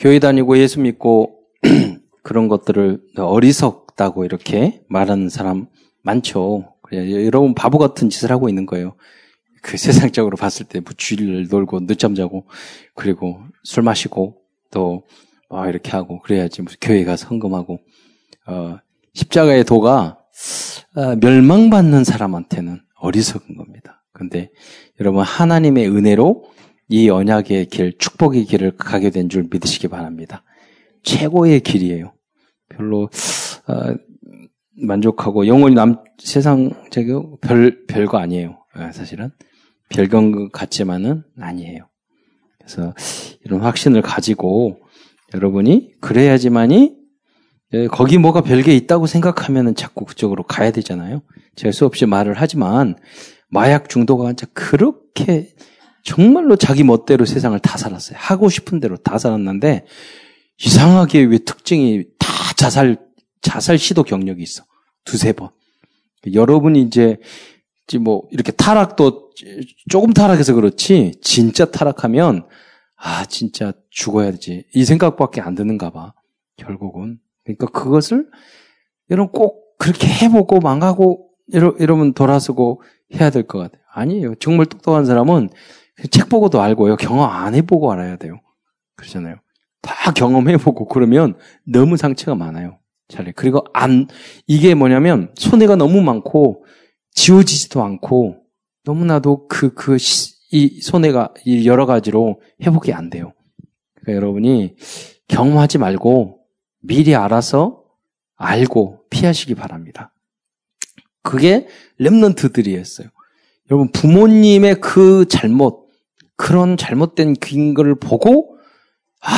교회 다니고 예수 믿고 그런 것들을 어리석다고 이렇게 말하는 사람 많죠. 여러분 바보 같은 짓을 하고 있는 거예요. 그 세상적으로 봤을 때 뭐 주일 놀고 늦잠 자고 그리고 술 마시고 또 이렇게 하고 그래야지 무슨 교회 가서 헌금하고 십자가의 도가 멸망받는 사람한테는 어리석은 겁니다. 그런데 여러분 하나님의 은혜로 이 언약의 길, 축복의 길을 가게 된 줄 믿으시기 바랍니다. 최고의 길이에요. 별로 만족하고 영원히 세상적이고 별거 아니에요. 사실은 별건 같지만은 아니에요. 그래서 이런 확신을 가지고 여러분이 그래야지만이 거기 뭐가 별게 있다고 생각하면은 자꾸 그쪽으로 가야 되잖아요. 제가 수없이 말을 하지만 마약 중독자가 그렇게 정말로 자기 멋대로 세상을 다 살았어요. 하고 싶은 대로 다 살았는데 이상하게 왜 특징이 다 자살 시도 경력이 있어. 두세 번. 여러분이 이제 뭐 이렇게 타락도 조금 타락해서 그렇지 진짜 타락하면 진짜 죽어야지 이 생각밖에 안 드는가 봐. 결국은. 그러니까 그것을 여러분 꼭 그렇게 해보고 망하고 이러면 돌아서고 해야 될 것 같아요. 아니에요. 정말 똑똑한 사람은 책 보고도 알고요. 경험 안 해보고 알아야 돼요. 그러잖아요. 다 경험해보고 그러면 너무 상처가 많아요. 차라리. 그리고 이게 뭐냐면 손해가 너무 많고 지워지지도 않고 너무나도 이 손해가 여러 가지로 회복이 안 돼요. 그러니까 여러분이 경험하지 말고 미리 알아서 알고 피하시기 바랍니다. 그게 렘넌트들이었어요. 여러분 부모님의 그 잘못, 그런 잘못된 긴 걸 보고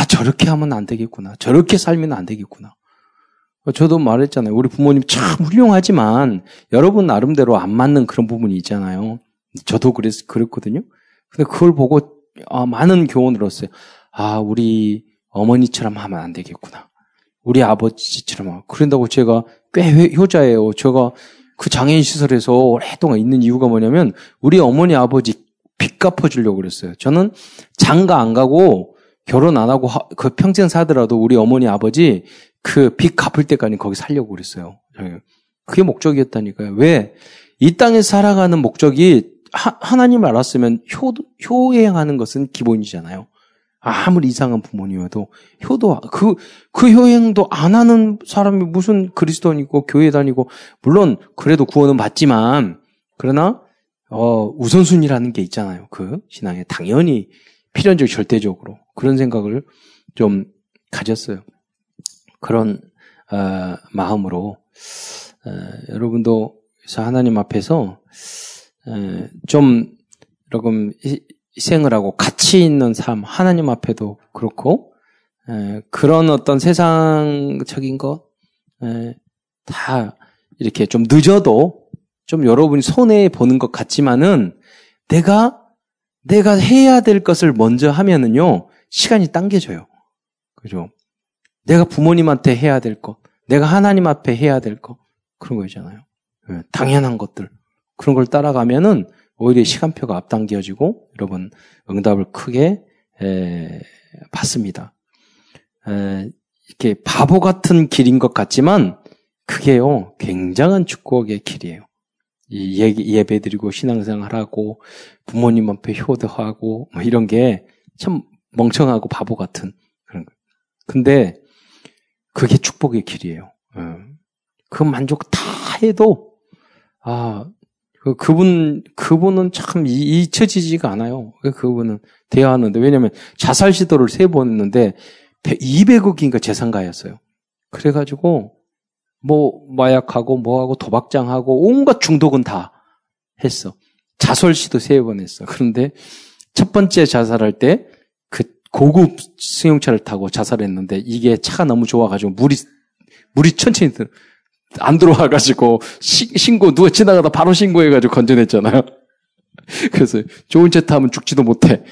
저렇게 하면 안 되겠구나. 저렇게 살면 안 되겠구나. 저도 말했잖아요. 우리 부모님 참 훌륭하지만 여러분 나름대로 안 맞는 그런 부분이 있잖아요. 저도 그랬거든요. 근데 그걸 보고 많은 교훈을 얻었어요. 우리 어머니처럼 하면 안 되겠구나. 우리 아버지처럼. 그런다고 제가 꽤 효자예요. 제가 그 장애인 시설에서 오랫동안 있는 이유가 뭐냐면 우리 어머니 아버지 빚 갚아주려고 그랬어요. 저는 장가 안 가고 결혼 안 하고 그 평생 사더라도 우리 어머니 아버지 그 빚 갚을 때까지 거기 살려고 그랬어요. 그게 목적이었다니까요. 왜? 이 땅에 살아가는 목적이 하나님을 알았으면 효행하는 것은 기본이잖아요. 아무리 이상한 부모님이어도 그 효행도 안 하는 사람이 무슨 그리스도인이고 교회 다니고 물론 그래도 구원은 받지만 그러나 우선순위라는 게 있잖아요. 그 신앙에 당연히 필연적 절대적으로 그런 생각을 좀 가졌어요. 그런 마음으로 여러분도 그래서 하나님 앞에서 좀 조금 희생을 하고 가치 있는 삶 하나님 앞에도 그렇고 그런 어떤 세상적인 것 다 이렇게 좀 늦어도 좀 여러분이 손해 보는 것 같지만은 내가 해야 될 것을 먼저 하면은요 시간이 당겨져요. 그죠? 내가 부모님한테 해야 될 것, 내가 하나님 앞에 해야 될 것 그런 거 있잖아요. 당연한 것들 그런 걸 따라가면은 오히려 시간표가 앞당겨지고 여러분 응답을 크게 받습니다. 이렇게 바보 같은 길인 것 같지만 그게요 굉장한 축복의 길이에요. 예배 드리고 신앙생활하고 부모님 앞에 효도하고 뭐 이런 게 참 멍청하고 바보 같은 그런 거. 근데 그게 축복의 길이에요. 그 만족 다 해도, 그분은 참 잊혀지지가 않아요. 그분은 대화하는데, 왜냐면 자살 시도를 3번 했는데, 200억인가 재산가였어요. 그래가지고, 마약하고 뭐하고 도박장하고 온갖 중독은 다 했어. 자살 시도 3번 했어. 그런데 첫 번째 자살할 때, 고급 승용차를 타고 자살했는데 이게 차가 너무 좋아가지고 물이 천천히 안 들어와가지고 신고 누가 지나가다 바로 신고해가지고 건져냈잖아요. 그래서 좋은 차 타면 죽지도 못해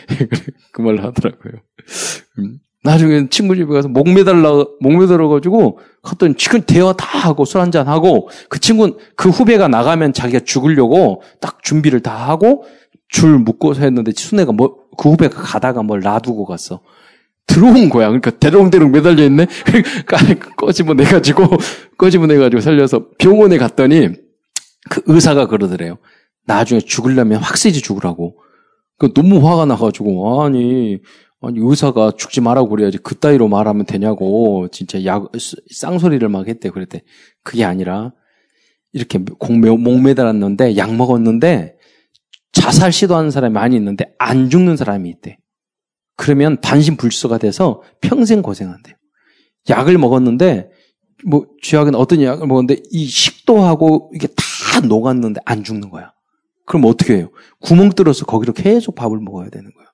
그 말을 하더라고요. 나중에 친구 집에 가서 목 매달아가지고 갔더니 지금 대화 다 하고 술 한잔 하고 그 후배가 나가면 자기가 죽으려고 딱 준비를 다 하고 줄 묶어서 했는데 순애가 그 후배가 가다가 뭘 놔두고 갔어. 들어온 거야. 그러니까 대롱대롱 매달려 있네. 꺼집어내가지고 살려서 병원에 갔더니 그 의사가 그러더래요. 나중에 죽으려면 확실히 죽으라고. 그러니까 너무 화가 나가지고 아니 의사가 죽지 말라고 그래야지 그따위로 말하면 되냐고 진짜 쌍소리를 막 했대. 그랬대. 그게 아니라 이렇게 목매달았는데 약 먹었는데 자살 시도하는 사람이 많이 있는데 안 죽는 사람이 있대. 그러면 반신불수가 돼서 평생 고생한대요. 약을 먹었는데 뭐 쥐약은 어떤 약을 먹었는데 이 식도하고 이게 다 녹았는데 안 죽는 거야. 그럼 어떻게 해요? 구멍 뚫어서 거기로 계속 밥을 먹어야 되는 거야.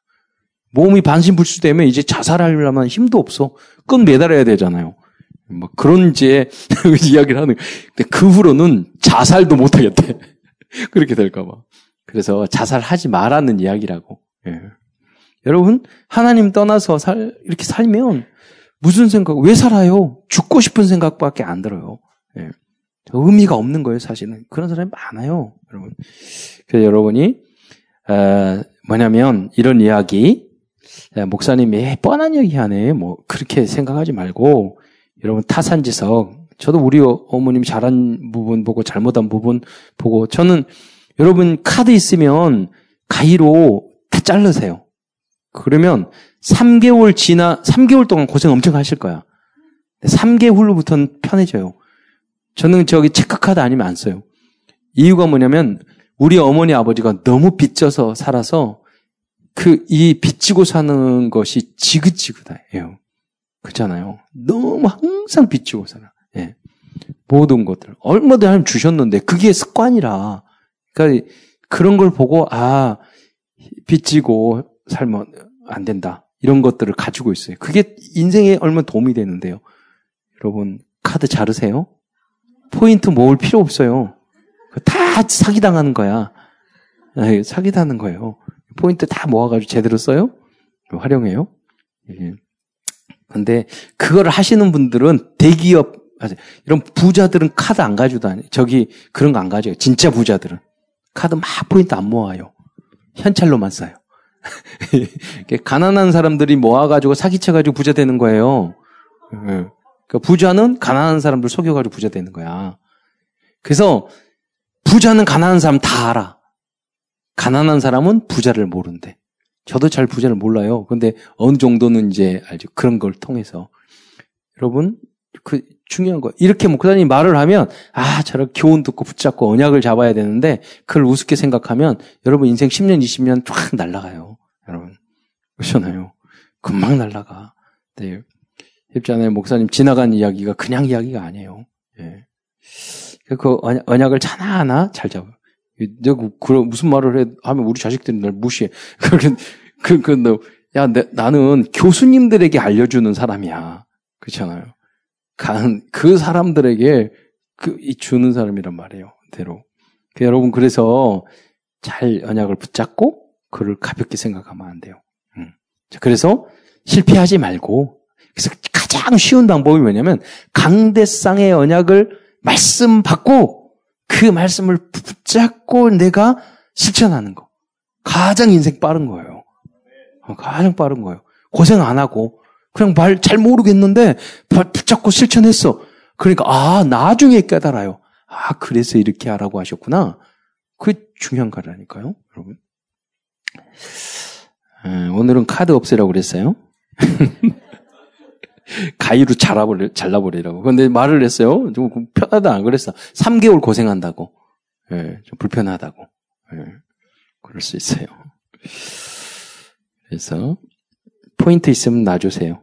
몸이 반신불수되면 이제 자살하려면 힘도 없어. 끈 매달아야 되잖아요. 뭐 그런 이제 이야기를 하는. 근데 그 후로는 자살도 못 하겠대. 그렇게 될까 봐. 그래서 자살하지 말라는 이야기라고. 예. 여러분, 하나님 떠나서 이렇게 살면 무슨 생각, 왜 살아요? 죽고 싶은 생각밖에 안 들어요. 예. 의미가 없는 거예요, 사실은. 그런 사람이 많아요, 여러분. 그래서 여러분이, 뭐냐면, 이런 이야기, 목사님이 뻔한 얘기 하네. 뭐, 그렇게 생각하지 말고, 여러분 타산지석, 저도 우리 어머님 잘한 부분 보고 잘못한 부분 보고, 저는 여러분 카드 있으면 가위로 다 자르세요. 그러면 3개월 동안 고생 엄청 하실 거야. 3개월 후부터는 편해져요. 저는 저기 체크카드 아니면 안 써요. 이유가 뭐냐면 우리 어머니 아버지가 너무 빚져서 살아서 이 빚지고 사는 것이 지긋지긋해요. 그렇잖아요. 너무 항상 빚지고 살아. 예. 모든 것들. 얼마든지 하나님 주셨는데 그게 습관이라. 그러니까 그런 걸 보고 빚지고 살면 안 된다. 이런 것들을 가지고 있어요. 그게 인생에 얼마나 도움이 되는데요. 여러분 카드 자르세요. 포인트 모을 필요 없어요. 다 사기당하는 거야. 사기당하는 거예요. 포인트 다 모아가지고 제대로 써요. 활용해요. 예. 근데 그걸 하시는 분들은 대기업 이런 부자들은 카드 안 가지고 그런 거 안 가져요. 진짜 부자들은 카드 막 포인트 안 모아요. 현찰로만 써요. 가난한 사람들이 모아가지고 사기쳐가지고 부자 되는 거예요. 그러니까 부자는 가난한 사람들 속여가지고 부자 되는 거야. 그래서 부자는 가난한 사람 다 알아. 가난한 사람은 부자를 모른대. 저도 잘 부자를 몰라요. 근데 어느 정도는 이제 알죠. 그런 걸 통해서. 여러분, 중요한 거. 이렇게 목사님이 말을 하면, 저런 교훈 듣고 붙잡고 언약을 잡아야 되는데, 그걸 우습게 생각하면, 여러분 인생 10년, 20년 쫙 날아가요. 여러분. 그렇잖아요. 금방 날아가. 네. 있잖아요. 목사님 지나간 이야기가 그냥 이야기가 아니에요. 예. 그 언약을 하나하나 잘 잡아요. 내가 무슨 말을 하면 우리 자식들이 날 무시해. 나는 교수님들에게 알려주는 사람이야. 그렇잖아요. 그 사람들에게 주는 사람이란 말이에요. 대로. 여러분, 그래서 잘 언약을 붙잡고, 그를 가볍게 생각하면 안 돼요. 그래서 실패하지 말고, 그래서 가장 쉬운 방법이 뭐냐면, 강대상의 언약을 말씀 받고, 그 말씀을 붙잡고 내가 실천하는 거. 가장 인생 빠른 거예요. 가장 빠른 거예요. 고생 안 하고 그냥 말 잘 모르겠는데 붙잡고 실천했어. 그러니까 나중에 깨달아요. 그래서 이렇게 하라고 하셨구나. 그게 중요한 거라니까요, 여러분. 오늘은 카드 없애라고 그랬어요. 가위로 잘라버리라고. 근데 말을 했어요. 좀 편하다, 안 그랬어. 3개월 고생한다고. 예, 좀 불편하다고. 예, 그럴 수 있어요. 그래서, 포인트 있으면 놔주세요.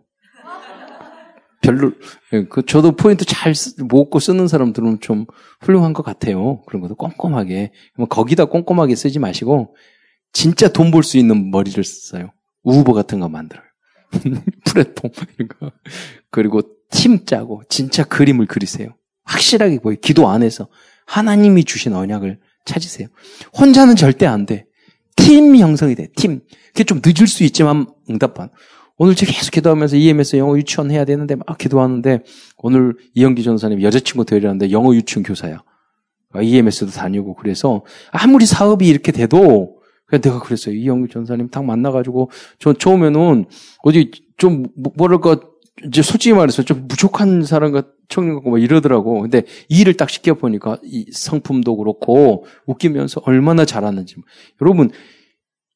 별로, 예, 저도 포인트 잘 모으고 쓰는 사람들은 좀 훌륭한 것 같아요. 그런 것도 꼼꼼하게. 거기다 꼼꼼하게 쓰지 마시고, 진짜 돈 벌 수 있는 머리를 써요. 우버 같은 거 만들어요. 플랫폼, 이런 거. 그리고 팀 짜고, 진짜 그림을 그리세요. 확실하게 보여. 기도 안에서. 하나님이 주신 언약을 찾으세요. 혼자는 절대 안 돼. 팀 형성이 돼, 팀. 그게 좀 늦을 수 있지만, 응답반. 오늘 제가 계속 기도하면서 EMS 영어 유치원 해야 되는데, 막 기도하는데, 오늘 이영기 전사님 여자친구 데리라는데 영어 유치원 교사야. EMS도 다니고, 그래서 아무리 사업이 이렇게 돼도, 그래서 내가 그랬어요. 이영규 전사님 딱 만나가지고, 저 처음에는 어디 좀, 뭐랄까, 이제 솔직히 말해서 좀 부족한 사람 같, 청년 같고 막 이러더라고. 근데 일을 딱 시켜보니까 이 성품도 그렇고, 웃기면서 얼마나 잘하는지. 여러분,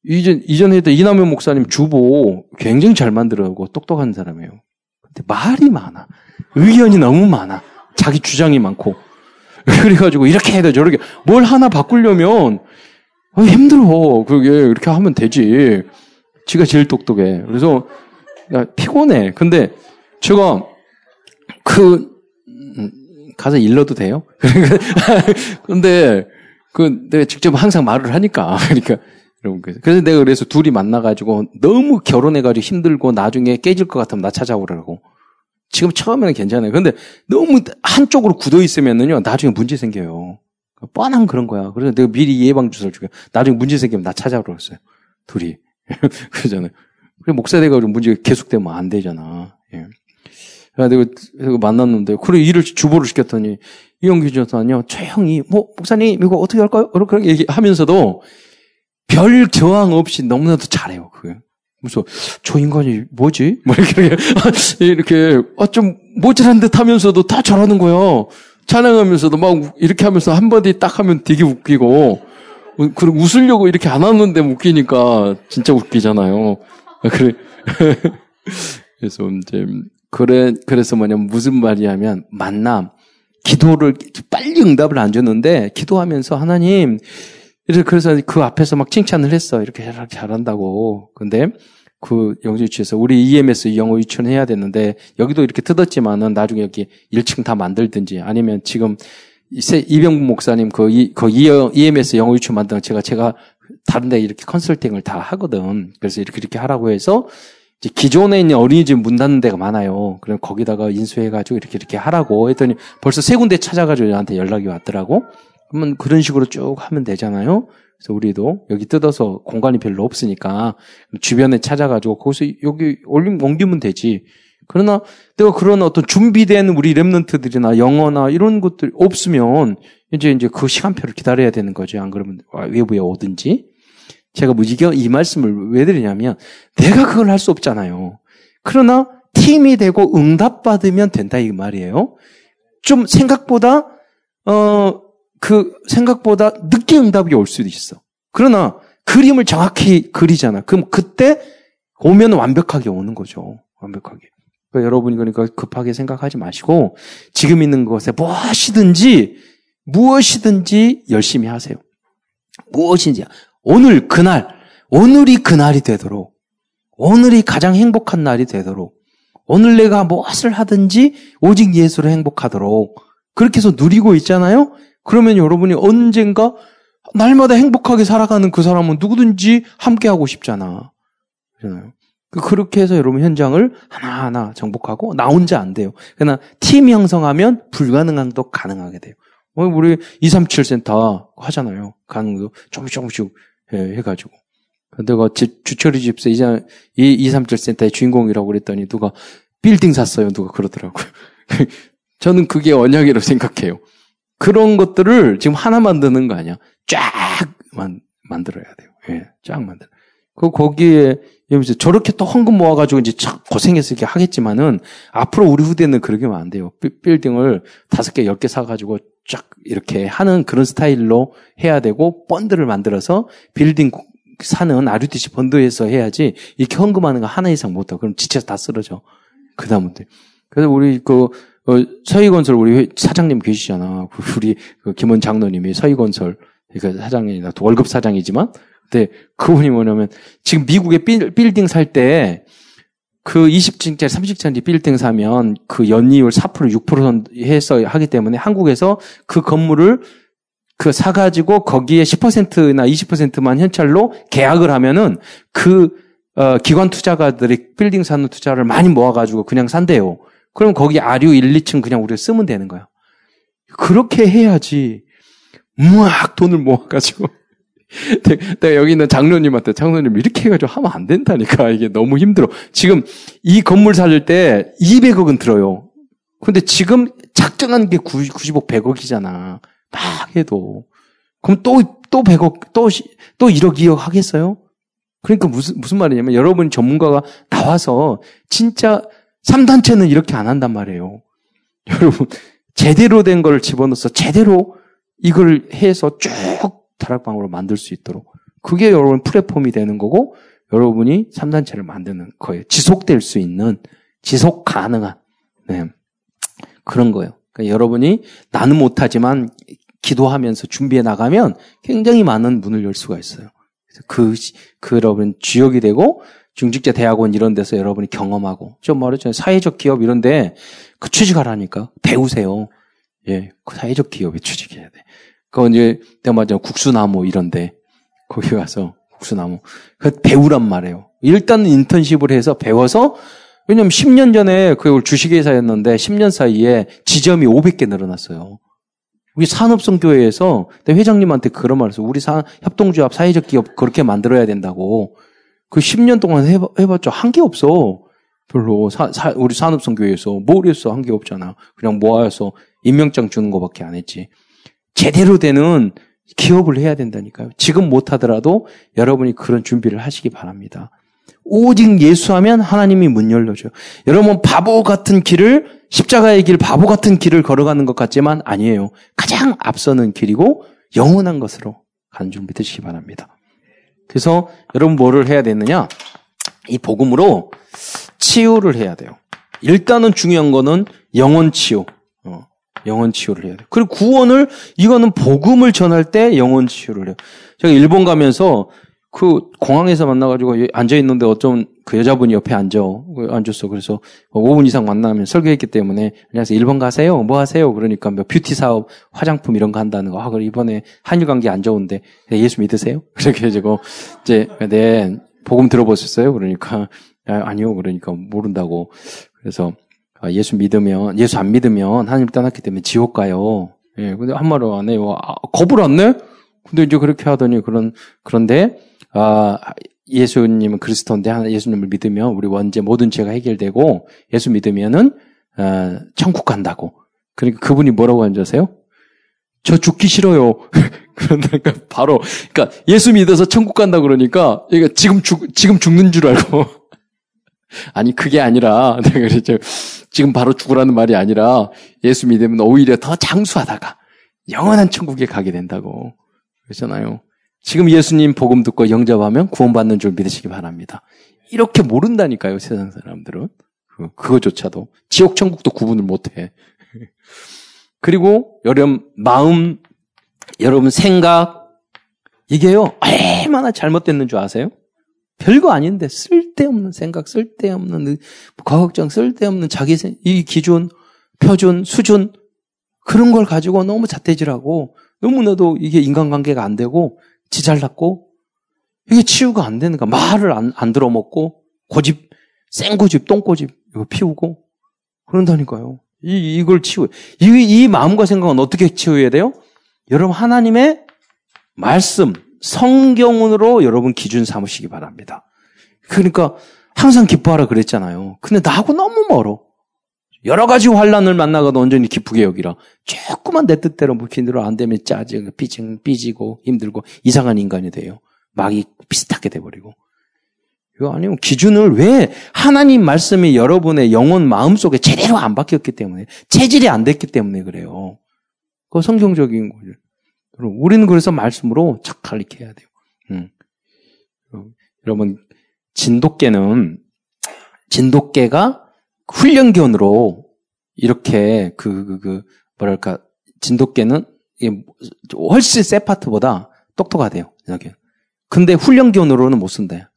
이전에 했던 이남현 목사님 주보 굉장히 잘 만들어가고 똑똑한 사람이에요. 근데 말이 많아. 의견이 너무 많아. 자기 주장이 많고. 그래가지고 이렇게 해야 돼. 저렇게. 뭘 하나 바꾸려면 힘들어. 그게 이렇게 하면 되지. 지가 제일 똑똑해. 그래서 피곤해. 근데 제가 가서 일러도 돼요? 근데 내가 직접 항상 말을 하니까. 그러니까. 그래서 내가 그래서 둘이 만나가지고 너무 결혼해가지고 힘들고 나중에 깨질 것 같으면 나 찾아오라고. 지금 처음에는 괜찮아요. 근데 너무 한쪽으로 굳어있으면은요, 나중에 문제 생겨요. 뻔한 그런 거야. 그래서 내가 미리 예방주사를 주게. 나중에 문제 생기면 나 찾아오라고 했어요. 둘이. 그러잖아요. 그래, 목사대가 문제가 계속되면 안 되잖아. 예. 내가 만났는데, 그래, 일을 주보를 시켰더니, 이영규 전사는요, 저 형이, 목사님, 이거 어떻게 할까요? 그런 얘기하면서도, 별 저항 없이 너무나도 잘해요, 그게. 그래서, 저 인간이 뭐지? 뭐 이렇게, 좀 모자란 듯 하면서도 다 잘하는 거야. 찬양하면서도 막 이렇게 하면서 한마디 딱 하면 되게 웃기고, 그리고 웃으려고 이렇게 안 하는데 웃기니까 진짜 웃기잖아요. 그래. 그래서 이제, 그래서 뭐냐면 무슨 말이냐면, 만남, 기도를, 빨리 응답을 안 줬는데, 기도하면서 하나님, 그래서 그 앞에서 막 칭찬을 했어. 이렇게 잘한다고. 근데 그 영주유치에서 우리 EMS 영어 유치원해야 되는데 여기도 이렇게 뜯었지만은 나중에 여기 1층 다 만들든지 아니면 지금 이병문 목사님 그 EMS 영어 유치원 만드는 제가 다른 데 이렇게 컨설팅을 다 하거든. 그래서 이렇게 하라고 해서 이제 기존에 있는 어린이집 문 닫는 데가 많아요. 그럼 거기다가 인수해가지고 이렇게 하라고 했더니 벌써 세 군데 찾아가지고 나한테 연락이 왔더라고. 그러면 그런 식으로 쭉 하면 되잖아요. 그래서 우리도 여기 뜯어서 공간이 별로 없으니까 주변에 찾아가지고 거기서 여기 옮기면 되지. 그러나 내가 그런 어떤 준비된 우리 랩런트들이나 영어나 이런 것들 없으면 이제 그 시간표를 기다려야 되는 거죠. 안 그러면 외부에 오든지. 제가 무지겨 이 말씀을 왜 드리냐면 내가 그걸 할 수 없잖아요. 그러나 팀이 되고 응답받으면 된다 이 말이에요. 좀 생각보다 늦게 응답이 올 수도 있어. 그러나 그림을 정확히 그리잖아. 그럼 그때 오면 완벽하게 오는 거죠. 완벽하게. 그러니까 여러분이 그러니까 급하게 생각하지 마시고 지금 있는 것에 무엇이든지 열심히 하세요. 무엇인지. 오늘이 그날이 되도록. 오늘이 가장 행복한 날이 되도록. 오늘 내가 무엇을 하든지 오직 예수로 행복하도록. 그렇게 해서 누리고 있잖아요? 그러면 여러분이 언젠가 날마다 행복하게 살아가는 그 사람은 누구든지 함께하고 싶잖아. 그렇잖아요. 그렇게 해서 여러분 현장을 하나하나 정복하고 나 혼자 안 돼요. 그러나 팀이 형성하면 불가능한 것도 가능하게 돼요. 우리 237센터 하잖아요. 가능도 조금씩 해가지고. 내가 주철이 집사 237센터의 주인공이라고 그랬더니 누가 빌딩 샀어요. 누가 그러더라고요. 저는 그게 언약이라고 생각해요. 그런 것들을 지금 하나 만드는 거 아니야. 쫙 만들어야 돼요. 예, 쫙 만들어. 거기에, 저렇게 또 헌금 모아가지고 이제 착 고생해서 이렇게 하겠지만은, 앞으로 우리 후대는 그러게 하면 안 돼요. 빌딩을 5개, 10개 사가지고 쫙 이렇게 하는 그런 스타일로 해야 되고, 펀드를 만들어서 빌딩 사는 RUTC 펀드에서 해야지, 이렇게 헌금하는 거 하나 이상 못하고, 그럼 지쳐서 다 쓰러져. 그 다음부터. 그래서 우리 서희건설 우리 사장님 계시잖아. 우리 김원 장로님이 서희건설 그러니까 사장님이나 월급 사장이지만, 근데 그분이 뭐냐면 지금 미국에 빌딩 살 때 그 20층짜리, 30층짜리 빌딩 사면 그 연이율 4%, 6% 해서 하기 때문에 한국에서 그 건물을 그 사가지고 거기에 10%나 20%만 현찰로 계약을 하면은 그 기관 투자가들이 빌딩 사는 투자를 많이 모아가지고 그냥 산대요. 그럼 거기 아류 1, 2층 그냥 우리가 쓰면 되는 거야. 그렇게 해야지. 막 돈을 모아가지고. 내가 여기 있는 장로님 이렇게 해가지고 하면 안 된다니까. 이게 너무 힘들어. 지금 이 건물 살 때 200억은 들어요. 근데 지금 작정한 게 90억, 100억이잖아. 막 해도. 그럼 또 100억, 또 1억, 2억 하겠어요? 그러니까 무슨 말이냐면 여러분 전문가가 나와서 진짜 3단체는 이렇게 안 한단 말이에요. 여러분 제대로 된 걸 집어넣어서 제대로 이걸 해서 쭉 다락방으로 만들 수 있도록 그게 여러분 플랫폼이 되는 거고 여러분이 3단체를 만드는 거예요. 지속될 수 있는 지속 가능한 그런 거예요. 그러니까 여러분이 나는 못하지만 기도하면서 준비해 나가면 굉장히 많은 문을 열 수가 있어요. 그 여러분 주역이 되고 중직자 대학원 이런 데서 여러분이 경험하고 좀 말했잖아요. 사회적 기업 이런 데 그 취직하라니까 배우세요. 예, 그 사회적 기업에 취직해야 돼. 그거 이제 내가 말했잖아요. 국수나무 이런 데 거기 가서 국수나무 그 배우란 말이에요. 일단 인턴십을 해서 배워서 왜냐면 10년 전에 그 주식회사였는데 10년 사이에 지점이 500개 늘어났어요. 우리 산업성 교회에서 회장님한테 그런 말을 했어요. 우리 협동조합 사회적 기업 그렇게 만들어야 된다고. 그 10년 동안 해봤죠. 한 게 없어. 별로. 우리 산업성 교회에서 뭘 했어? 한 게 없잖아. 그냥 모아서 임명장 주는 것밖에 안 했지. 제대로 되는 기업을 해야 된다니까요. 지금 못하더라도 여러분이 그런 준비를 하시기 바랍니다. 오직 예수하면 하나님이 문 열려줘요. 여러분 바보 같은 길을 십자가의 길, 바보 같은 길을 걸어가는 것 같지만 아니에요. 가장 앞서는 길이고 영원한 것으로 가는 줄 믿으시기 바랍니다. 그래서 여러분 뭐를 해야 되느냐? 이 복음으로 치유를 해야 돼요. 일단은 중요한 거는 영혼 치유. 영혼 치유를 해야 돼요. 그리고 구원을, 이거는 복음을 전할 때 영혼 치유를 해요. 제가 일본 가면서 그 공항에서 만나가지고 앉아있는데 어쩜 그 여자분이 옆에 앉았어. 그래서 5분 이상 만나면 설교했기 때문에 안녕하세요. 일본 가세요? 뭐 하세요? 그러니까 뭐 뷰티 사업, 화장품 이런 거 한다는 거. 아, 그래 이번에 한일 관계 안 좋은데 예수 믿으세요? 그렇게 해가지고 이제 네, 복음 들어보셨어요? 그러니까 아니요. 그러니까 모른다고. 그래서 예수 안 믿으면 하나님 떠났기 때문에 지옥 가요. 예, 근데 한마디로 안 해요. 아, 겁을 안 내? 근데 이제 그렇게 하더니 그런데 예수님은 그리스도인데 예수님을 믿으면 우리 원죄 모든 죄가 해결되고 예수 믿으면은 천국 간다고. 그러니까 그분이 뭐라고 하는지 아세요? 저 죽기 싫어요. 그러니까 바로 그러니까 예수 믿어서 천국 간다 그러니까 그러니까 지금 죽는 줄 알고 아니 그게 아니라 내가 그랬죠. 지금 바로 죽으라는 말이 아니라 예수 믿으면 오히려 더 장수하다가 영원한 천국에 가게 된다고. 그렇잖아요. 지금 예수님 복음 듣고 영접하면 구원받는 줄 믿으시기 바랍니다. 이렇게 모른다니까요, 세상 사람들은. 그거조차도. 지옥, 천국도 구분을 못해. 그리고 여러분 마음, 여러분 생각, 이게요, 얼마나 잘못됐는 줄 아세요? 별거 아닌데 쓸데없는 생각, 쓸데없는 과학적 쓸데없는 이 기준, 표준, 수준 그런 걸 가지고 너무 잣대질하고 너무나도 이게 인간관계가 안 되고 지잘났고 이게 치유가 안 되는 거야. 말을 안 들어먹고 고집, 생고집, 똥고집 이거 피우고 그런다니까요. 이걸 치유. 이 마음과 생각은 어떻게 치유해야 돼요? 여러분 하나님의 말씀, 성경으로 여러분 기준 삼으시기 바랍니다. 그러니까 항상 기뻐하라 그랬잖아요. 근데 나하고 너무 멀어. 여러 가지 환란을 만나가도 온전히 기쁘게 여기라. 조금만 내 뜻대로 묵힌 대로 안 되면 짜증, 삐지고 힘들고 이상한 인간이 돼요. 막이 비슷하게 돼버리고. 이거 아니면 기준을 왜 하나님 말씀이 여러분의 영혼 마음속에 제대로 안 바뀌었기 때문에 체질이 안 됐기 때문에 그래요. 그거 성경적인 거죠. 우리는 그래서 말씀으로 착 가르쳐야 돼요. 여러분 진돗개가 훈련견으로 이렇게 뭐랄까 진돗개는 이게 훨씬 쇠파트보다 똑똑하대요. 근데 훈련견으로는 못 쓴다.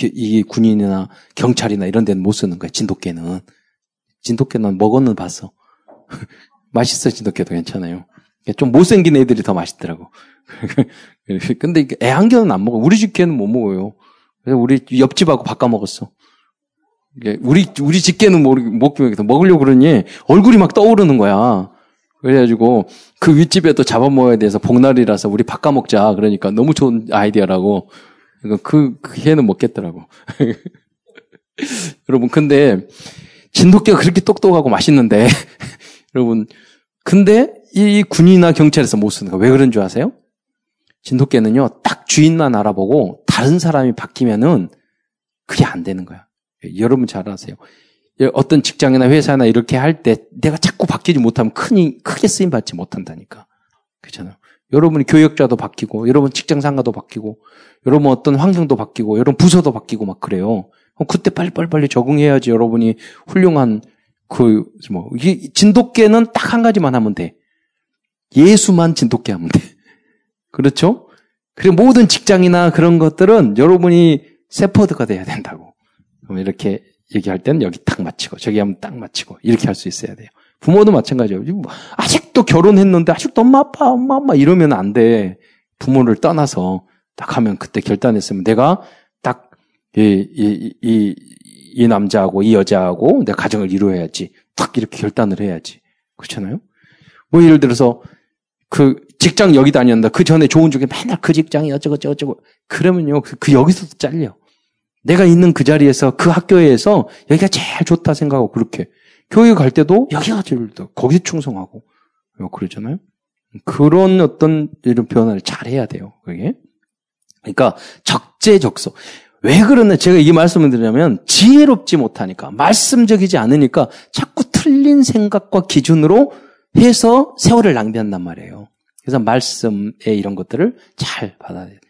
이 군인이나 경찰이나 이런 데는 못 쓰는 거야. 진돗개는 먹었는 봤어. 맛있어. 진돗개도 괜찮아요. 좀 못생긴 애들이 더 맛있더라고. 근데 애완견은 안 먹어. 우리 집 개는 못 먹어요. 그래서 우리 옆집하고 바꿔 먹었어. 우리 집게는 먹기만 먹으려고 그러니 얼굴이 막 떠오르는 거야. 그래가지고 그 윗집에 또 잡아먹어야 돼서 복날이라서 우리 바꿔먹자. 그러니까 너무 좋은 아이디어라고. 그러니까 걔는 먹겠더라고. 여러분, 근데 진돗개가 그렇게 똑똑하고 맛있는데, 여러분, 근데 이 군이나 경찰에서 못 쓰는 거. 왜 그런 줄 아세요? 진돗개는요, 딱 주인만 알아보고 다른 사람이 바뀌면은 그게 안 되는 거야. 여러분 잘 아세요. 어떤 직장이나 회사나 이렇게 할 때 내가 자꾸 바뀌지 못하면 크게 쓰임받지 못한다니까. 그렇잖아요. 여러분이 교역자도 바뀌고, 여러분 직장 상가도 바뀌고, 여러분 어떤 환경도 바뀌고, 여러분 부서도 바뀌고 막 그래요. 그때 빨리 적응해야지 여러분이 훌륭한 진돗개는 딱 한 가지만 하면 돼. 예수만 진돗개 하면 돼. 그렇죠? 그리고 모든 직장이나 그런 것들은 여러분이 세포드가 돼야 된다고. 그럼 이렇게 얘기할 때는 여기 딱 맞추고, 저기 하면 딱 맞추고, 이렇게 할 수 있어야 돼요. 부모도 마찬가지예요. 아직도 결혼했는데, 아직도 엄마, 아빠 이러면 안 돼. 부모를 떠나서 딱 하면 그때 결단했으면 내가 딱 이 남자하고 이 여자하고 내 가정을 이루어야지. 딱 이렇게 결단을 해야지. 그렇잖아요? 뭐 예를 들어서 직장 여기 다녔는데 그 전에 좋은 쪽에 맨날 그 직장이 어쩌고. 그러면요, 그 여기서도 잘려. 내가 있는 그 자리에서 그 학교에서 여기가 제일 좋다 생각하고 그렇게. 교회 갈 때도 여기가 제일 좋다. 거기서 충성하고. 그러잖아요? 그런 어떤 이런 변화를 잘 해야 돼요. 그게. 그러니까 적재적소. 왜 그러냐? 제가 이 말씀을 드리냐면 지혜롭지 못하니까, 말씀적이지 않으니까 자꾸 틀린 생각과 기준으로 해서 세월을 낭비한단 말이에요. 그래서 말씀의 이런 것들을 잘 받아야 돼요.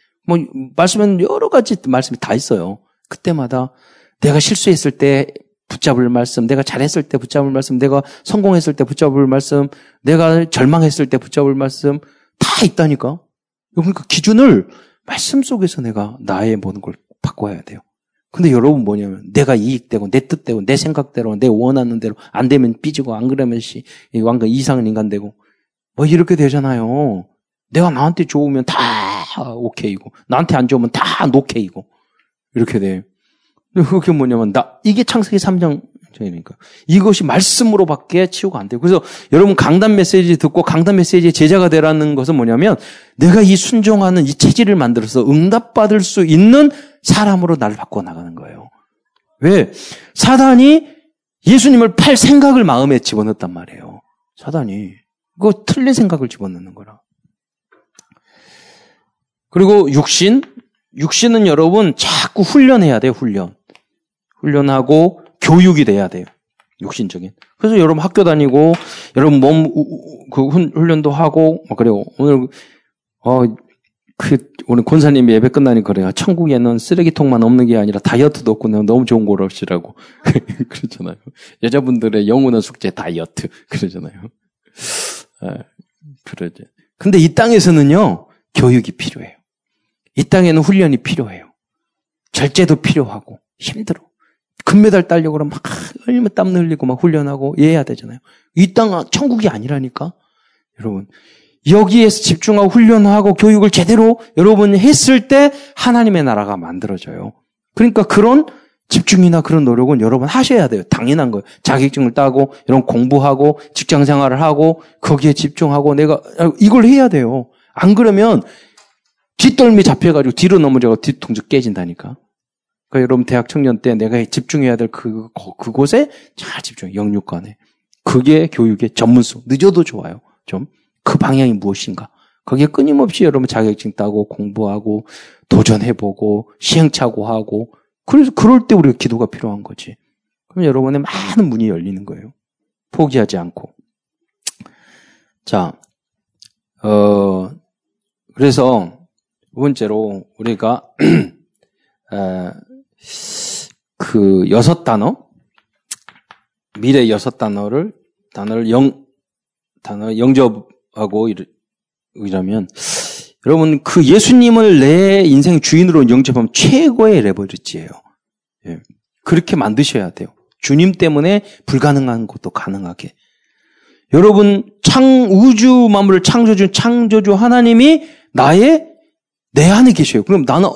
말씀에는 여러 가지 말씀이 다 있어요. 그때마다 내가 실수했을 때 붙잡을 말씀, 내가 잘했을 때 붙잡을 말씀, 내가 성공했을 때 붙잡을 말씀, 내가 절망했을 때 붙잡을 말씀 다 있다니까. 그러니까 기준을 말씀 속에서 내가 나의 모든 걸 바꿔야 돼요. 근데 여러분 뭐냐면 내가 이익되고 내 뜻대로 내 생각대로 내 원하는 대로 안 되면 삐지고 안 그러면 완전 이상한 인간 되고 뭐 이렇게 되잖아요. 내가 나한테 좋으면 다 오케이고 나한테 안 좋으면 다 노케이고 이렇게 돼. 그게 뭐냐면 이게 창세기 3장이니까 이것이 말씀으로 밖에 치유가 안 돼요. 그래서 여러분 강단 메시지 듣고 강단 메시지의 제자가 되라는 것은 뭐냐면 내가 이 순종하는 이 체질을 만들어서 응답받을 수 있는 사람으로 나를 바꿔나가는 거예요. 왜? 사단이 예수님을 팔 생각을 마음에 집어넣었단 말이에요. 사단이. 그거 틀린 생각을 집어넣는 거라. 그리고 육신은 여러분 자꾸 훈련해야 돼요. 훈련하고 교육이 돼야 돼요. 육신적인. 그래서 여러분 학교 다니고 여러분 몸 훈련도 하고 막 그래요. 오늘 권사님이 예배 끝나니 그래요. 천국에는 쓰레기통만 없는 게 아니라 다이어트도 없고 너무 좋은 걸 하시라고 그러잖아요. 여자분들의 영원한 숙제 다이어트 그러잖아요. 아, 그러죠. 근데 이 땅에서는요 교육이 필요해요. 이 땅에는 훈련이 필요해요. 절제도 필요하고 힘들어. 금메달 따려고 그러면 막 얼마 땀 흘리고 막 훈련하고 이래야 되잖아요. 이 땅은 천국이 아니라니까. 여러분 여기에서 집중하고 훈련하고 교육을 제대로 여러분 했을 때 하나님의 나라가 만들어져요. 그러니까 그런 집중이나 그런 노력은 여러분 하셔야 돼요. 당연한 거예요. 자격증을 따고 이런 공부하고 직장 생활을 하고 거기에 집중하고 내가 이걸 해야 돼요. 안 그러면 뒷덜미 잡혀가지고 뒤로 넘어져서 뒤통수 깨진다니까. 그러니까 여러분 대학 청년 때 내가 집중해야 될 그곳에 잘 집중해. 영육간에. 그게 교육의 전문성. 늦어도 좋아요. 좀. 그 방향이 무엇인가. 거기에 끊임없이 여러분 자격증 따고 공부하고 도전해보고 시행착오하고 그래서 그럴 때 우리가 기도가 필요한 거지. 그럼 여러분의 많은 문이 열리는 거예요. 포기하지 않고. 자, 그래서 두 번째로 우리가 그 6단어 미래 6단어를 단어를 영접하고 이러면 여러분 그 예수님을 내 인생 주인으로 영접하면 최고의 레버리지예요. 예. 그렇게 만드셔야 돼요. 주님 때문에 불가능한 것도 가능하게. 여러분 우주 만물을 창조주 하나님이 내 안에 계셔요. 그럼 나는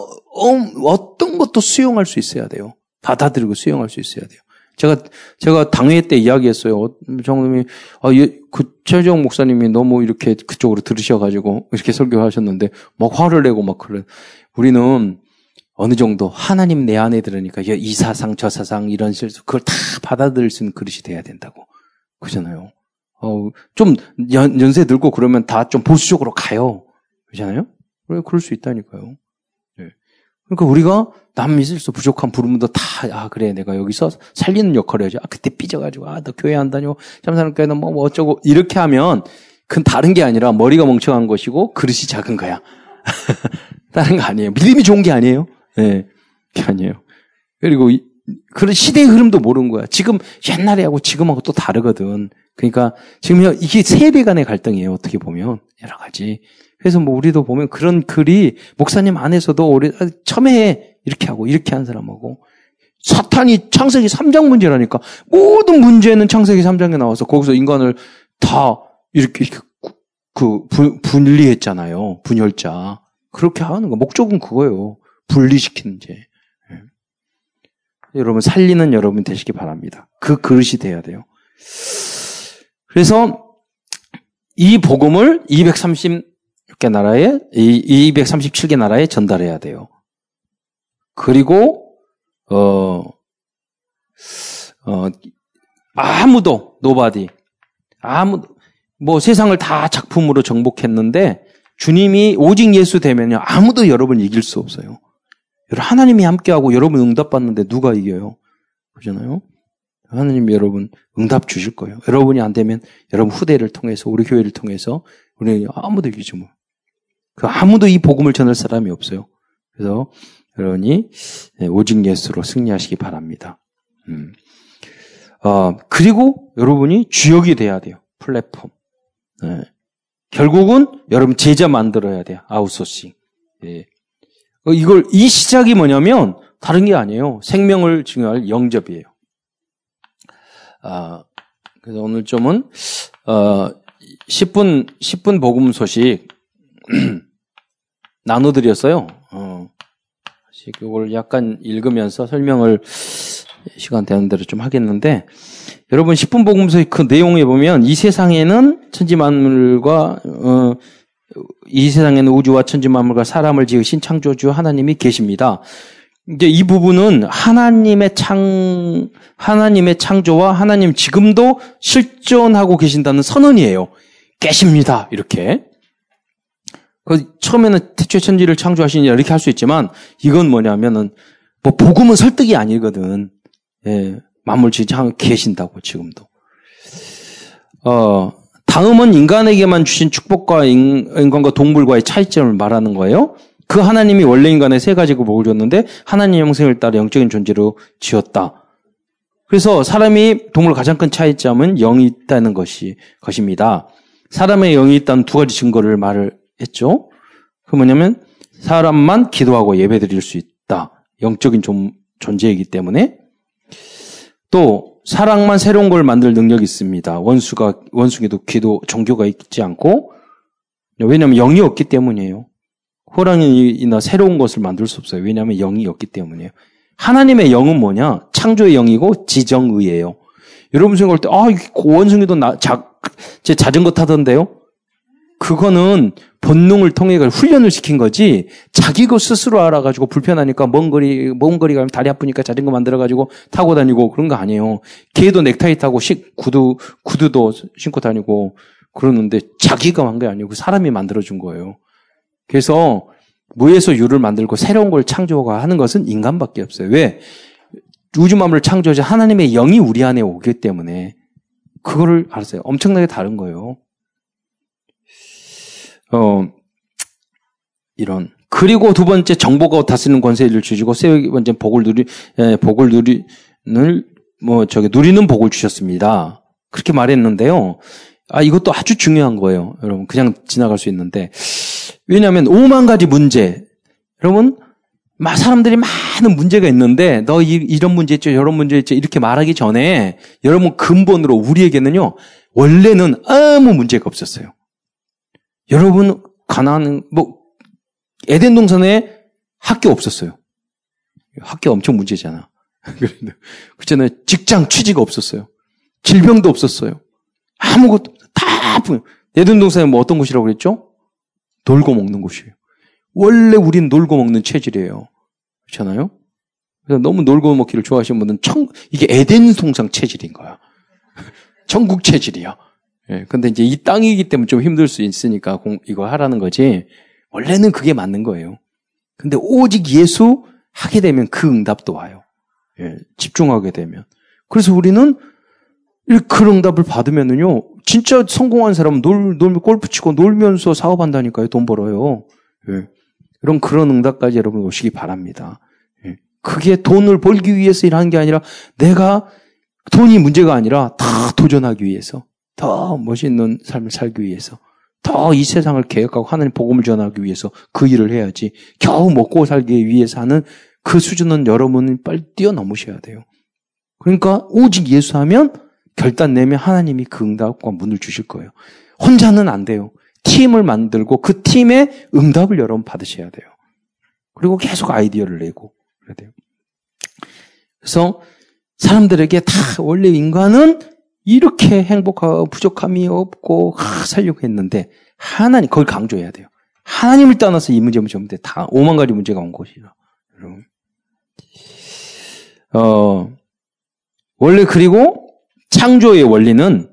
어떤 것도 수용할 수 있어야 돼요. 받아들이고 수용할 수 있어야 돼요. 제가 당회 때 이야기했어요. 정님이 최정 목사님이 너무 이렇게 그쪽으로 들으셔가지고 이렇게 설교하셨는데 막 화를 내고 막 그래. 우리는 어느 정도 하나님 내 안에 들으니까 이 사상 저 사상 이런 실수 그걸 다 받아들일 수 있는 그릇이 돼야 된다고 그러잖아요. 좀 연세 늙고 그러면 다 좀 보수적으로 가요. 그렇잖아요? 그럴 수 있다니까요. 네. 그러니까 우리가 남 있을 부족한 부분도 다, 아, 그래, 내가 여기서 살리는 역할을 해야지. 아, 그때 삐져가지고, 아, 너 교회 안 다녀. 참사람께는 뭐 어쩌고. 이렇게 하면, 그건 다른 게 아니라 머리가 멍청한 것이고, 그릇이 작은 거야. 다른 거 아니에요. 믿음이 좋은 게 아니에요. 예. 네. 그게 아니에요. 그리고, 그런 시대의 흐름도 모르는 거야. 지금, 옛날에 하고 지금하고 또 다르거든. 그러니까, 지금 이게 세대 간의 갈등이에요. 어떻게 보면. 여러 가지. 그래서 뭐 우리도 보면 그런 글이 목사님 안에서도 우리 첨예해 이렇게 하고 이렇게 한 사람하고 사탄이 창세기 3장 문제라니까 모든 문제는 창세기 3장에 나와서 거기서 인간을 다 이렇게 분리했잖아요. 분열자. 그렇게 하는 거. 목적은 그거예요. 분리시키는 죄. 네. 여러분 살리는 여러분 되시기 바랍니다. 그 그릇이 돼야 돼요. 그래서 이 복음을 236개 나라에, 237개 나라에 전달해야 돼요. 그리고, 아무도, nobody, 뭐 세상을 다 작품으로 정복했는데, 주님이 오직 예수 되면요, 아무도 여러분 이길 수 없어요. 하나님이 함께하고 여러분 응답받는데 누가 이겨요? 그러잖아요? 하나님 여러분 응답 주실 거예요. 여러분이 안 되면 여러분 후대를 통해서 우리 교회를 통해서 우리 아무도 이기지 뭐. 그 아무도 이 복음을 전할 사람이 없어요. 그래서 여러분이 오직 예수로 승리하시기 바랍니다. 그리고 여러분이 주역이 돼야 돼요. 플랫폼. 네. 결국은 여러분 제자 만들어야 돼요. 아웃소싱. 네. 이 시작이 뭐냐면 다른 게 아니에요. 생명을 증여할 영접이에요. 그래서 오늘 좀은 10분 복음 소식 나눠드렸어요. 이걸 약간 읽으면서 설명을 시간 되는 대로 좀 하겠는데 여러분 10분 복음 소식 그 내용에 보면 이 세상에는 천지 만물과 이 세상에는 우주와 천지 만물과 사람을 지으신 창조주 하나님이 계십니다. 이제 이 부분은 하나님의 창조와 하나님 지금도 실존하고 계신다는 선언이에요. 계십니다. 이렇게. 처음에는 태초에 천지를 창조하시니 이렇게 할 수 있지만 이건 뭐냐면은 뭐 복음은 설득이 아니거든. 예. 만물 지금 계신다고 지금도. 다음은 인간에게만 주신 축복과 인간과 동물과의 차이점을 말하는 거예요. 그 하나님이 원래 인간의 세 가지 복을 줬는데 하나님의 형상을 따라 영적인 존재로 지었다. 그래서 사람이 동물과 가장 큰 차이점은 영이 있다는 것입니다. 사람의 영이 있다는 두 가지 증거를 말을 했죠. 그 뭐냐면 사람만 기도하고 예배드릴 수 있다. 영적인 존재이기 때문에 또 사랑만 새로운 걸 만들 능력이 있습니다. 원수기도 기도 종교가 있지 않고 왜냐하면 영이 없기 때문이에요. 호랑이나 새로운 것을 만들 수 없어요. 왜냐하면 영이 없기 때문이에요. 하나님의 영은 뭐냐? 창조의 영이고 지정의예요. 여러분 생각할 때 원숭이도 제 자전거 타던데요? 그거는 본능을 통해 훈련을 시킨 거지 자기 것 스스로 알아가지고 불편하니까 먼 거리 가면 다리 아프니까 자전거 만들어가지고 타고 다니고 그런 거 아니에요. 걔도 넥타이 타고 구두도 신고 다니고 그러는데 자기가 한 게 아니고 사람이 만들어준 거예요. 그래서 무에서 유를 만들고 새로운 걸 창조하는 것은 인간밖에 없어요. 왜? 우주 만물을 창조하자 하나님의 영이 우리 안에 오기 때문에 그거를 알았어요. 엄청나게 다른 거예요. 그리고 두 번째 정보가 다스리는 권세를 주시고 세 번째 복을 누리는 복을 주셨습니다. 그렇게 말했는데요. 이것도 아주 중요한 거예요. 여러분 그냥 지나갈 수 있는데. 왜냐하면 5만 가지 문제, 여러분 사람들이 많은 문제가 있는데 너 이런 문제 있죠, 이런 문제 있죠 이렇게 말하기 전에 여러분 근본으로 우리에게는요 원래는 아무 문제가 없었어요. 여러분 가나안 에덴 동산에 학교 없었어요. 학교 엄청 문제잖아. 그렇잖아요. 직장 취직 없었어요. 질병도 없었어요. 아무것도 다 에덴 동산에 어떤 곳이라고 그랬죠? 놀고 먹는 곳이에요. 원래 우린 놀고 먹는 체질이에요. 그렇잖아요? 그래서 너무 놀고 먹기를 좋아하시는 분은 이게 에덴 동산 체질인 거야. 천국 체질이야. 예, 근데 이제 이 땅이기 때문에 좀 힘들 수 있으니까 이거 하라는 거지. 원래는 그게 맞는 거예요. 근데 오직 예수 하게 되면 그 응답도 와요. 예, 집중하게 되면. 그래서 우리는 그 응답을 받으면은요, 진짜 성공한 사람은 골프 치고 놀면서 사업한다니까요. 돈 벌어요. 예. 그런 응답까지 여러분 오시기 바랍니다. 예. 그게 돈을 벌기 위해서 일하는 게 아니라 내가 돈이 문제가 아니라 다 도전하기 위해서, 더 멋있는 삶을 살기 위해서, 더 이 세상을 개혁하고 하나님 복음을 전하기 위해서 그 일을 해야지, 겨우 먹고 살기 위해서 하는 그 수준은 여러분이 빨리 뛰어넘으셔야 돼요. 그러니까 오직 예수 하면 결단 내면 하나님이 그 응답과 문을 주실 거예요. 혼자는 안 돼요. 팀을 만들고 그 팀의 응답을 여러분 받으셔야 돼요. 그리고 계속 아이디어를 내고 그래야 돼요. 그래서 사람들에게 다 원래 인간은 이렇게 행복하고 부족함이 없고 살려고 했는데 하나님, 그걸 강조해야 돼요. 하나님을 떠나서 이 문제는 전부 다 오만 가지 문제가 온 것이라. 여러분. 원래 그리고 창조의 원리는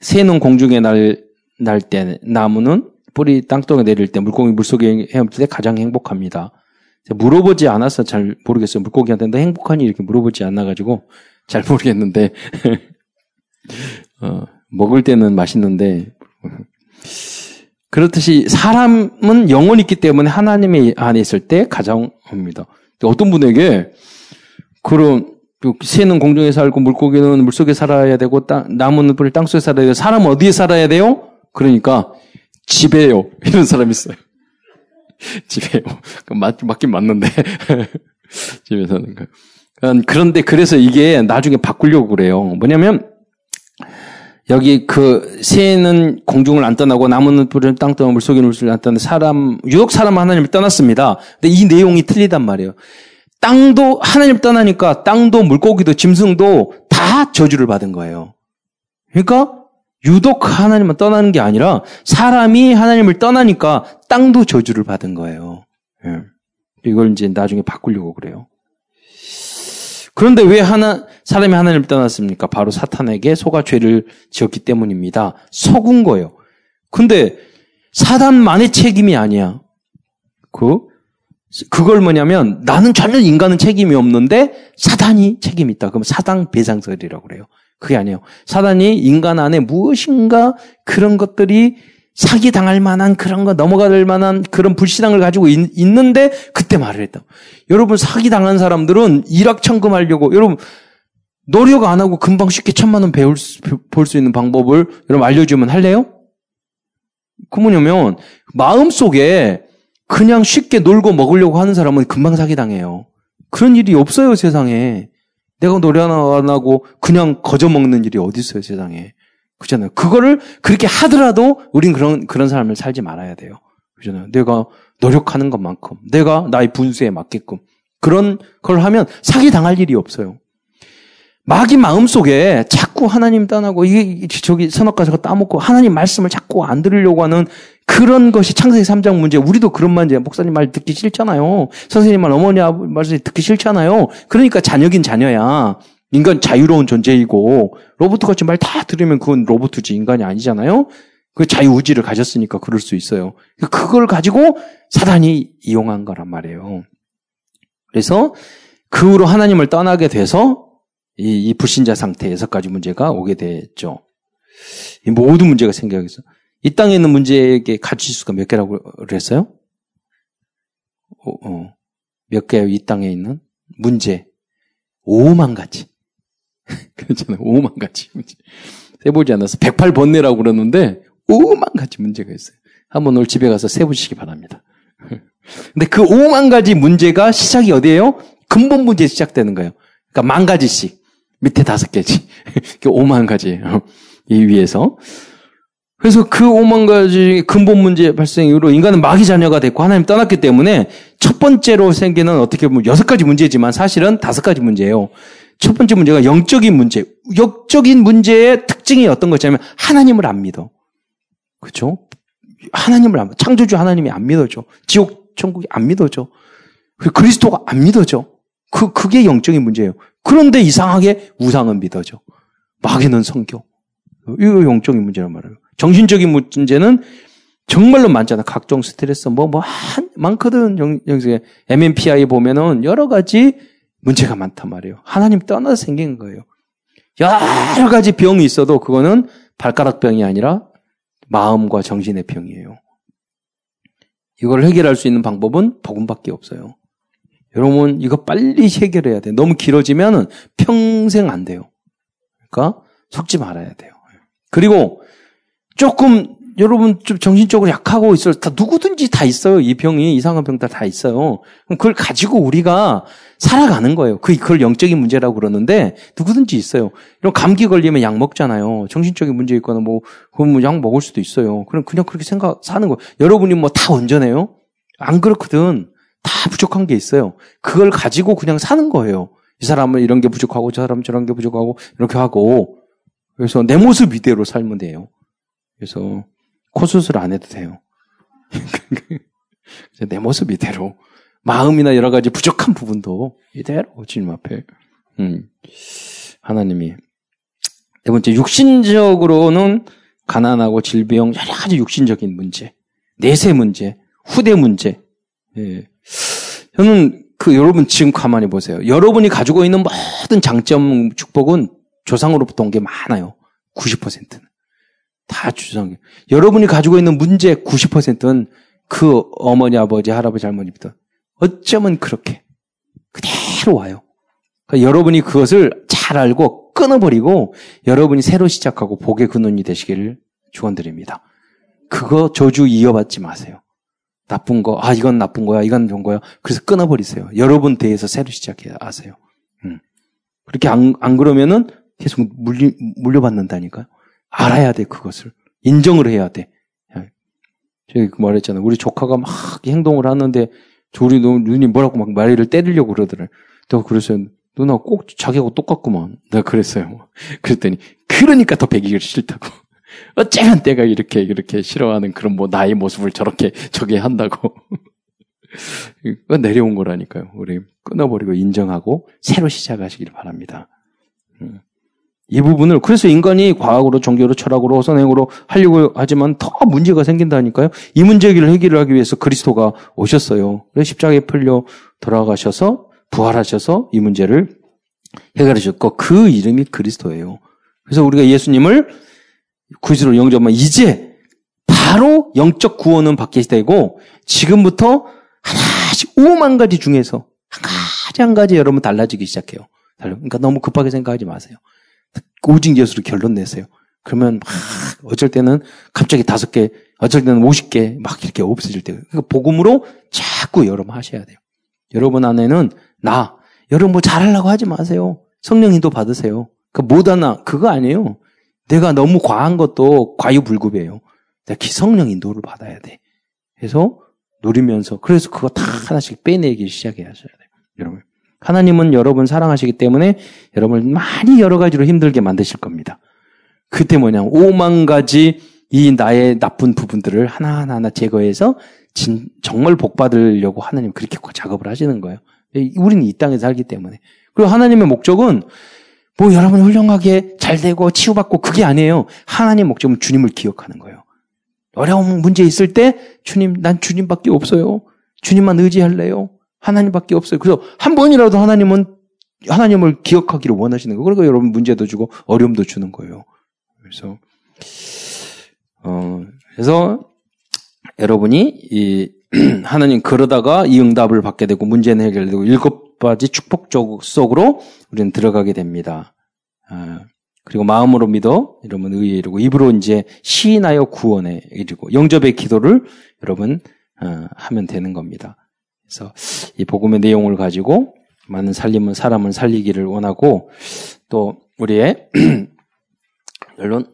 새는 공중에 날 때, 나무는 뿌리 땅덩에 내릴 때, 물고기 물속에 헤엄칠 때 가장 행복합니다. 물어보지 않아서 잘 모르겠어요. 물고기한테 너 행복하니? 이렇게 물어보지 않아가지고 잘 모르겠는데. 먹을 때는 맛있는데. 그렇듯이 사람은 영혼이 있기 때문에 하나님의 안에 있을 때 가장 합니다. 어떤 분에게 그런, 새는 공중에 살고 물고기는 물속에 살아야 되고 나무는 뿌리 땅속에 살아야 돼요. 사람 어디에 살아야 돼요? 그러니까 집에요. 이런 사람이 있어요. 집에요. 맞긴 맞는데. 집에 사는 거. 그런데 그래서 이게 나중에 바꾸려고 그래요. 뭐냐면 여기 새는 공중을 안 떠나고 나무는 뿌리는 땅덩어리 물속에는 물속을 안 떠나는 사람, 유독 사람은 하나님을 떠났습니다. 근데 이 내용이 틀리단 말이에요. 땅도 하나님 떠나니까 땅도 물고기도 짐승도 다 저주를 받은 거예요. 그러니까 유독 하나님만 떠나는 게 아니라 사람이 하나님을 떠나니까 땅도 저주를 받은 거예요. 예. 이걸 이제 나중에 바꾸려고 그래요. 그런데 왜 사람이 하나님을 떠났습니까? 바로 사탄에게 속아 죄를 지었기 때문입니다. 속은 거예요. 근데 사단만의 책임이 아니야. 그걸 뭐냐면 나는 전혀 인간은 책임이 없는데 사단이 책임이 있다. 그럼 사단 배상설이라고 그래요. 그게 아니에요. 사단이 인간 안에 무엇인가 그런 것들이 사기당할 만한 그런 거, 넘어갈 만한 그런 불신앙을 가지고 있는데 그때 말을 했다. 여러분 사기당한 사람들은 일확천금하려고 여러분 노력 안 하고 금방 쉽게 1,000만 원 벌 수 있는 방법을 여러분 알려주면 할래요? 그 뭐냐면 마음속에 그냥 쉽게 놀고 먹으려고 하는 사람은 금방 사기당해요. 그런 일이 없어요, 세상에. 내가 노래 하나 안 하고 그냥 거저 먹는 일이 어디 있어요, 세상에. 그렇잖아요. 그거를 그렇게 하더라도 우린 그런 삶을 살지 말아야 돼요. 그렇잖아요. 내가 노력하는 것만큼, 내가 나의 분수에 맞게끔 그런 걸 하면 사기당할 일이 없어요. 마귀 마음속에 자꾸 하나님 떠나고 이게 저기 선악 과수가 따먹고 하나님 말씀을 자꾸 안 들으려고 하는 그런 것이 창세기 3장 문제. 우리도 그런 문제. 목사님 말 듣기 싫잖아요. 선생님 말, 어머니 말씀 듣기 싫잖아요. 그러니까 자녀긴 자녀야. 인간 자유로운 존재이고 로봇같이 말 다 들으면 그건 로봇이지 인간이 아니잖아요. 그 자유의지를 가졌으니까 그럴 수 있어요. 그걸 가지고 사단이 이용한 거란 말이에요. 그래서 그 후로 하나님을 떠나게 돼서 이 불신자 상태에서까지 문제가 오게 됐죠. 이 모든 문제가 생겨서 이 땅에 있는 문제의 가지수가 몇 개라고 그랬어요? 몇 개요? 이 땅에 있는 문제 5만 가지. 그렇잖아요. 5만 가지 문제. 세보지 않아서 108번뇌라고 그러는데 5만 가지 문제가 있어요. 한번 오늘 집에 가서 세보시기 바랍니다. 근데 그 5만 가지 문제가 시작이 어디예요? 근본 문제에 시작되는 거예요. 그러니까 10,000가지씩. 밑에 5개지. 5만 가지예요. 이 위에서. 그래서 그 5만 가지 근본 문제 발생 이후로 인간은 마귀 자녀가 됐고 하나님 떠났기 때문에 첫 번째로 생기는 어떻게 보면 6가지 문제지만 사실은 5가지 문제예요. 첫 번째 문제가 영적인 문제. 영적인 문제의 특징이 어떤 것이냐면 하나님을 안 믿어. 그렇죠? 하나님을 안 믿어. 창조주 하나님이 안 믿어져. 지옥, 천국이 안 믿어져. 그리스도가 안 믿어져. 그게 영적인 문제예요. 그런데 이상하게 우상은 믿어져. 마귀는 성교. 이거 영적인 문제란 말이에요. 정신적인 문제는 정말로 많잖아. 각종 스트레스, 많거든. 여기서 MMPI 보면은 여러 가지 문제가 많단 말이에요. 하나님 떠나서 생긴 거예요. 여러 가지 병이 있어도 그거는 발가락 병이 아니라 마음과 정신의 병이에요. 이걸 해결할 수 있는 방법은 복음밖에 없어요. 여러분, 이거 빨리 해결해야 돼. 너무 길어지면은 평생 안 돼요. 그러니까 속지 말아야 돼요. 그리고 조금 여러분 좀 정신적으로 약하고 있을 다 누구든지 다 있어요. 이 병이 이상한 병 다 있어요. 그럼 그걸 가지고 우리가 살아가는 거예요. 그걸 영적인 문제라고 그러는데 누구든지 있어요. 이런 감기 걸리면 약 먹잖아요. 정신적인 문제 있거나 그럼 약 먹을 수도 있어요. 그냥 그렇게 생각 사는 거예요. 여러분이 다 온전해요? 안 그렇거든. 다 부족한 게 있어요. 그걸 가지고 그냥 사는 거예요. 이 사람은 이런 게 부족하고 저 사람은 저런 게 부족하고 이렇게 하고 그래서 내 모습 이대로 살면 돼요. 그래서 코 수술 안 해도 돼요. 내 모습 이대로 마음이나 여러 가지 부족한 부분도 이대로 주님 앞에 하나님이 네 번째 육신적으로는 가난하고 질병 여러 가지 육신적인 문제, 내세 문제, 후대 문제. 예. 저는 여러분 지금 가만히 보세요. 여러분이 가지고 있는 모든 장점, 축복은 조상으로부터 온 게 많아요. 90%는. 다 주상. 여러분이 가지고 있는 문제 90%는 그 어머니, 아버지, 할아버지, 할머니부터 어쩌면 그렇게 그대로 와요. 그러니까 여러분이 그것을 잘 알고 끊어버리고 여러분이 새로 시작하고 복의 근원이 되시기를 축원드립니다. 그거 저주 이어받지 마세요. 나쁜 거, 이건 나쁜 거야, 이건 좋은 거야. 그래서 끊어버리세요. 여러분 대해서 새로 시작하세요. 그렇게 안 그러면은 계속 물려받는다니까요. 알아야 돼, 그것을. 인정을 해야 돼. 제가 말했잖아요. 우리 조카가 막 행동을 하는데, 우리 누님 뭐라고 막 말을 때리려고 그러더래. 내가 그랬어요. 누나 꼭 자기하고 똑같구만. 내가 그랬어요. 그랬더니, 그러니까 더 배기기 싫다고. 어쩌면 내가 이렇게 싫어하는 그런 나의 모습을 저렇게 저게 한다고. 이거 내려온 거라니까요. 우리 끊어버리고 인정하고 새로 시작하시길 바랍니다. 이 부분을 그래서 인간이 과학으로, 종교로, 철학으로, 선행으로 하려고 하지만 더 문제가 생긴다니까요. 이 문제를 해결하기 위해서 그리스도가 오셨어요. 그래서 십자가에 풀려 돌아가셔서 부활하셔서 이 문제를 해결하셨고 그 이름이 그리스도예요. 그래서 우리가 예수님을 그리스도로 영접하면 이제 바로 영적 구원은 받게 되고 지금부터 하나씩 5만 가지 중에서 한 가지 여러분 달라지기 시작해요. 그러니까 너무 급하게 생각하지 마세요. 오직 예수로 결론 내세요. 그러면 어쩔 때는 갑자기 5개, 어쩔 때는 50개 이렇게 없어질 때. 그러니까 복음으로 자꾸 여러분 하셔야 돼요. 여러분 안에는 여러분 잘하려고 하지 마세요. 성령 인도 받으세요. 그러니까 그거 아니에요. 내가 너무 과한 것도 과유불급이에요. 내가 성령 인도를 받아야 돼. 그래서 노리면서, 그래서 그거 다 하나씩 빼내기 시작해야 돼요. 여러분. 하나님은 여러분 사랑하시기 때문에 여러분을 많이 여러 가지로 힘들게 만드실 겁니다. 그때 뭐냐면 5만 가지 이 나의 나쁜 부분들을 하나하나 제거해서 정말 복받으려고 하나님 그렇게 작업을 하시는 거예요. 우리는 이 땅에 살기 때문에. 그리고 하나님의 목적은 여러분이 훌륭하게 잘 되고 치유받고 그게 아니에요. 하나님의 목적은 주님을 기억하는 거예요. 어려운 문제 있을 때 주님, 난 주님밖에 없어요. 주님만 의지할래요. 하나님밖에 없어요. 그래서 한 번이라도 하나님을 기억하기를 원하시는 거예요. 그러니까 여러분 문제도 주고 어려움도 주는 거예요. 그래서 여러분이 하나님 그러다가 이 응답을 받게 되고 문제는 해결되고 7가지 축복 속으로 우리는 들어가게 됩니다. 그리고 마음으로 믿어 여러분 의에 이르고 입으로 이제 시인하여 구원에 이르고 영접의 기도를 여러분 하면 되는 겁니다. 그래서 이 복음의 내용을 가지고 많은 사람을 살리기를 원하고 또 우리의 결론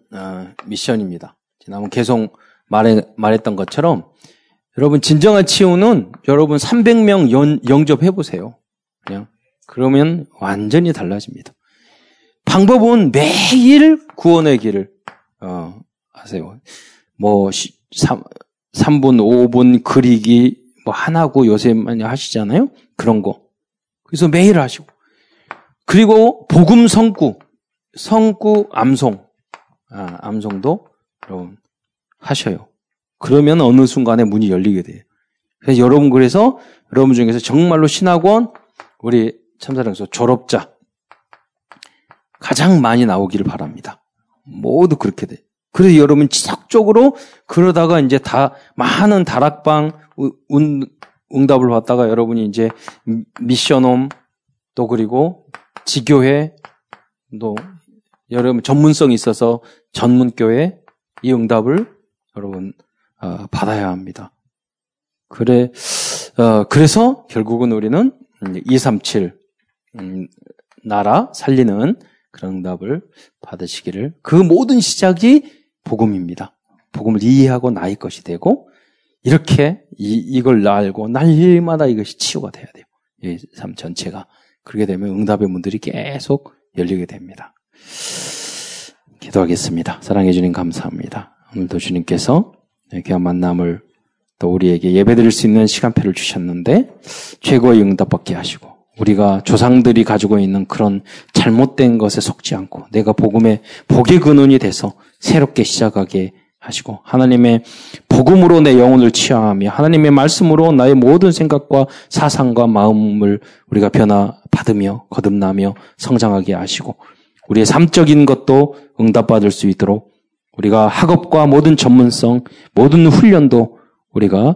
미션입니다. 지난번 계속 말했던 것처럼 여러분 진정한 치유는 여러분 300명 영접해 보세요. 그냥 그러면 완전히 달라집니다. 방법은 매일 구원의 길을 하세요. 3분, 5분 그리기 하나고 요새 많이 하시잖아요? 그런 거. 그래서 매일 하시고. 그리고 복음 성구 암송. 암송도 여러분 하셔요. 그러면 어느 순간에 문이 열리게 돼요. 그래서 여러분, 그래서 여러분 중에서 정말로 신학원 우리 참사랑에서 졸업자 가장 많이 나오기를 바랍니다. 모두 그렇게 돼. 그래서 여러분 지속적으로 그러다가 이제 다 많은 다락방 응답을 받다가 여러분이 이제 미션홈 또 그리고 지교회 또 여러분 전문성이 있어서 전문교회 이 응답을 여러분 받아야 합니다. 그래서 결국은 우리는 237 나라 살리는 그런 응답을 받으시기를. 그 모든 시작이 복음입니다. 복음을 이해하고 나의 것이 되고 이렇게 이걸 알고 날마다 이것이 치유가 돼야 돼요. 이 삶 전체가. 그렇게 되면 응답의 문들이 계속 열리게 됩니다. 기도하겠습니다. 사랑해 주님 감사합니다. 오늘도 주님께서 귀한 만남을 또 우리에게 예배드릴 수 있는 시간표를 주셨는데 최고의 응답받게 하시고 우리가 조상들이 가지고 있는 그런 잘못된 것에 속지 않고 내가 복의 근원이 돼서 새롭게 시작하게 하시고 하나님의 복음으로 내 영혼을 치유하며 하나님의 말씀으로 나의 모든 생각과 사상과 마음을 우리가 변화받으며 거듭나며 성장하게 하시고 우리의 삶적인 것도 응답받을 수 있도록 우리가 학업과 모든 전문성, 모든 훈련도 우리가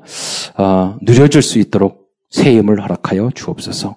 누려줄 수 있도록 새 힘을 허락하여 주옵소서.